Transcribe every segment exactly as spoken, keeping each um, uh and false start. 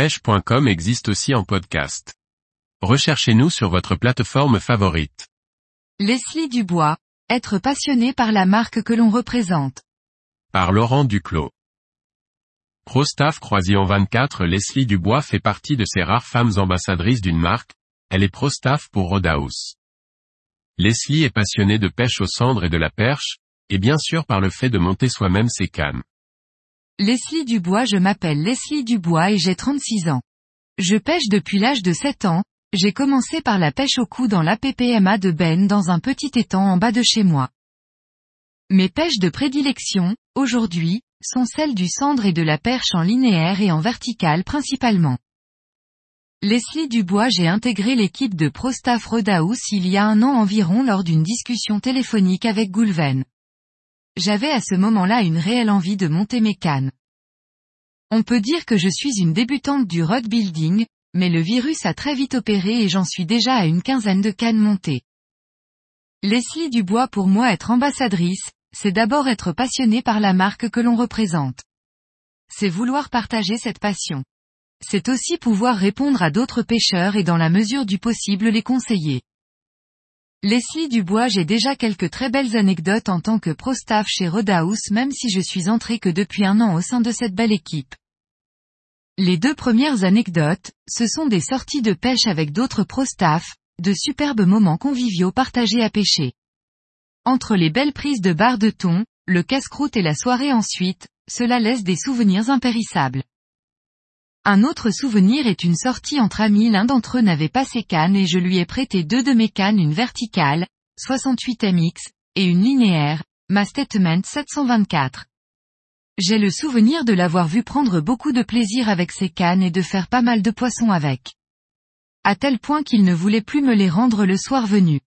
pêche point com existe aussi en podcast. Recherchez-nous sur votre plateforme favorite. Leslie Dubois, être passionné par la marque que l'on représente. Par Laurent Duclos. Pro-Staff Croisillon vingt-quatre. Leslie Dubois fait partie de ces rares femmes ambassadrices d'une marque. Elle est Pro-Staff pour Rod House. Leslie est passionnée de pêche au sandre et de la perche, et bien sûr par le fait de monter soi-même ses cannes. Leslie Dubois. Je m'appelle Leslie Dubois et j'ai trente-six ans. Je pêche depuis l'âge de sept ans. J'ai commencé par la pêche au coup dans la P P M A de Benne dans un petit étang en bas de chez moi. Mes pêches de prédilection, aujourd'hui, sont celles du sandre et de la perche en linéaire et en verticale principalement. Leslie Dubois. J'ai intégré l'équipe de Pro-Staff Rod House il y a un an environ lors d'une discussion téléphonique avec Goulven. J'avais à ce moment-là une réelle envie de monter mes cannes. On peut dire que je suis une débutante du rod building, mais le virus a très vite opéré et j'en suis déjà à une quinzaine de cannes montées. Leslie Dubois. Pour moi, être ambassadrice, c'est d'abord être passionné par la marque que l'on représente. C'est vouloir partager cette passion. C'est aussi pouvoir répondre à d'autres pêcheurs et dans la mesure du possible les conseiller. Leslie Dubois. J'ai déjà quelques très belles anecdotes en tant que pro-staff chez Rod House, même si je suis entrée que depuis un an au sein de cette belle équipe. Les deux premières anecdotes, ce sont des sorties de pêche avec d'autres pro-staff, de superbes moments conviviaux partagés à pêcher. Entre les belles prises de barres de thon, le casse-croûte et la soirée ensuite, cela laisse des souvenirs impérissables. Un autre souvenir est une sortie entre amis. L'un d'entre eux n'avait pas ses cannes et je lui ai prêté deux de mes cannes, une verticale, soixante-huit M X, et une linéaire, ma Statement sept cent vingt-quatre. J'ai le souvenir de l'avoir vu prendre beaucoup de plaisir avec ses cannes et de faire pas mal de poissons avec. À tel point qu'il ne voulait plus me les rendre le soir venu.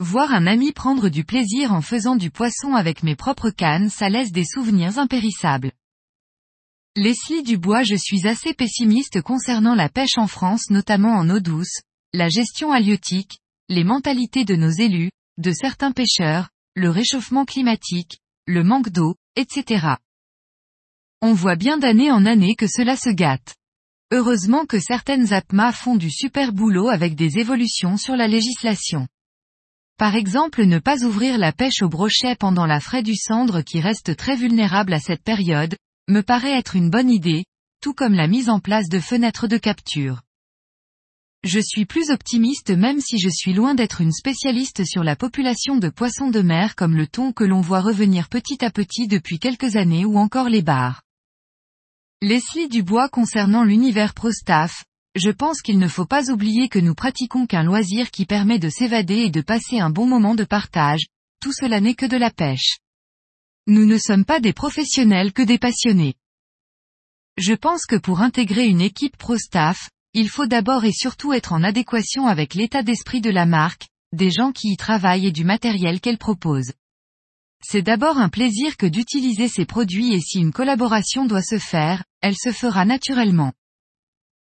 Voir un ami prendre du plaisir en faisant du poisson avec mes propres cannes, ça laisse des souvenirs impérissables. Leslie Dubois. Je suis assez pessimiste concernant la pêche en France, notamment en eau douce, la gestion halieutique, les mentalités de nos élus, de certains pêcheurs, le réchauffement climatique, le manque d'eau, et cetera. On voit bien d'année en année que cela se gâte. Heureusement que certaines A P M A font du super boulot avec des évolutions sur la législation. Par exemple, ne pas ouvrir la pêche au brochet pendant la fraie du sandre qui reste très vulnérable à cette période, me paraît être une bonne idée, tout comme la mise en place de fenêtres de capture. Je suis plus optimiste même si je suis loin d'être une spécialiste sur la population de poissons de mer comme le thon que l'on voit revenir petit à petit depuis quelques années ou encore les barres. Leslie Dubois. Concernant l'univers pro-staff, je pense qu'il ne faut pas oublier que nous pratiquons qu'un loisir qui permet de s'évader et de passer un bon moment de partage, tout cela n'est que de la pêche. Nous ne sommes pas des professionnels que des passionnés. Je pense que pour intégrer une équipe pro-staff, il faut d'abord et surtout être en adéquation avec l'état d'esprit de la marque, des gens qui y travaillent et du matériel qu'elle propose. C'est d'abord un plaisir que d'utiliser ces produits et si une collaboration doit se faire, elle se fera naturellement.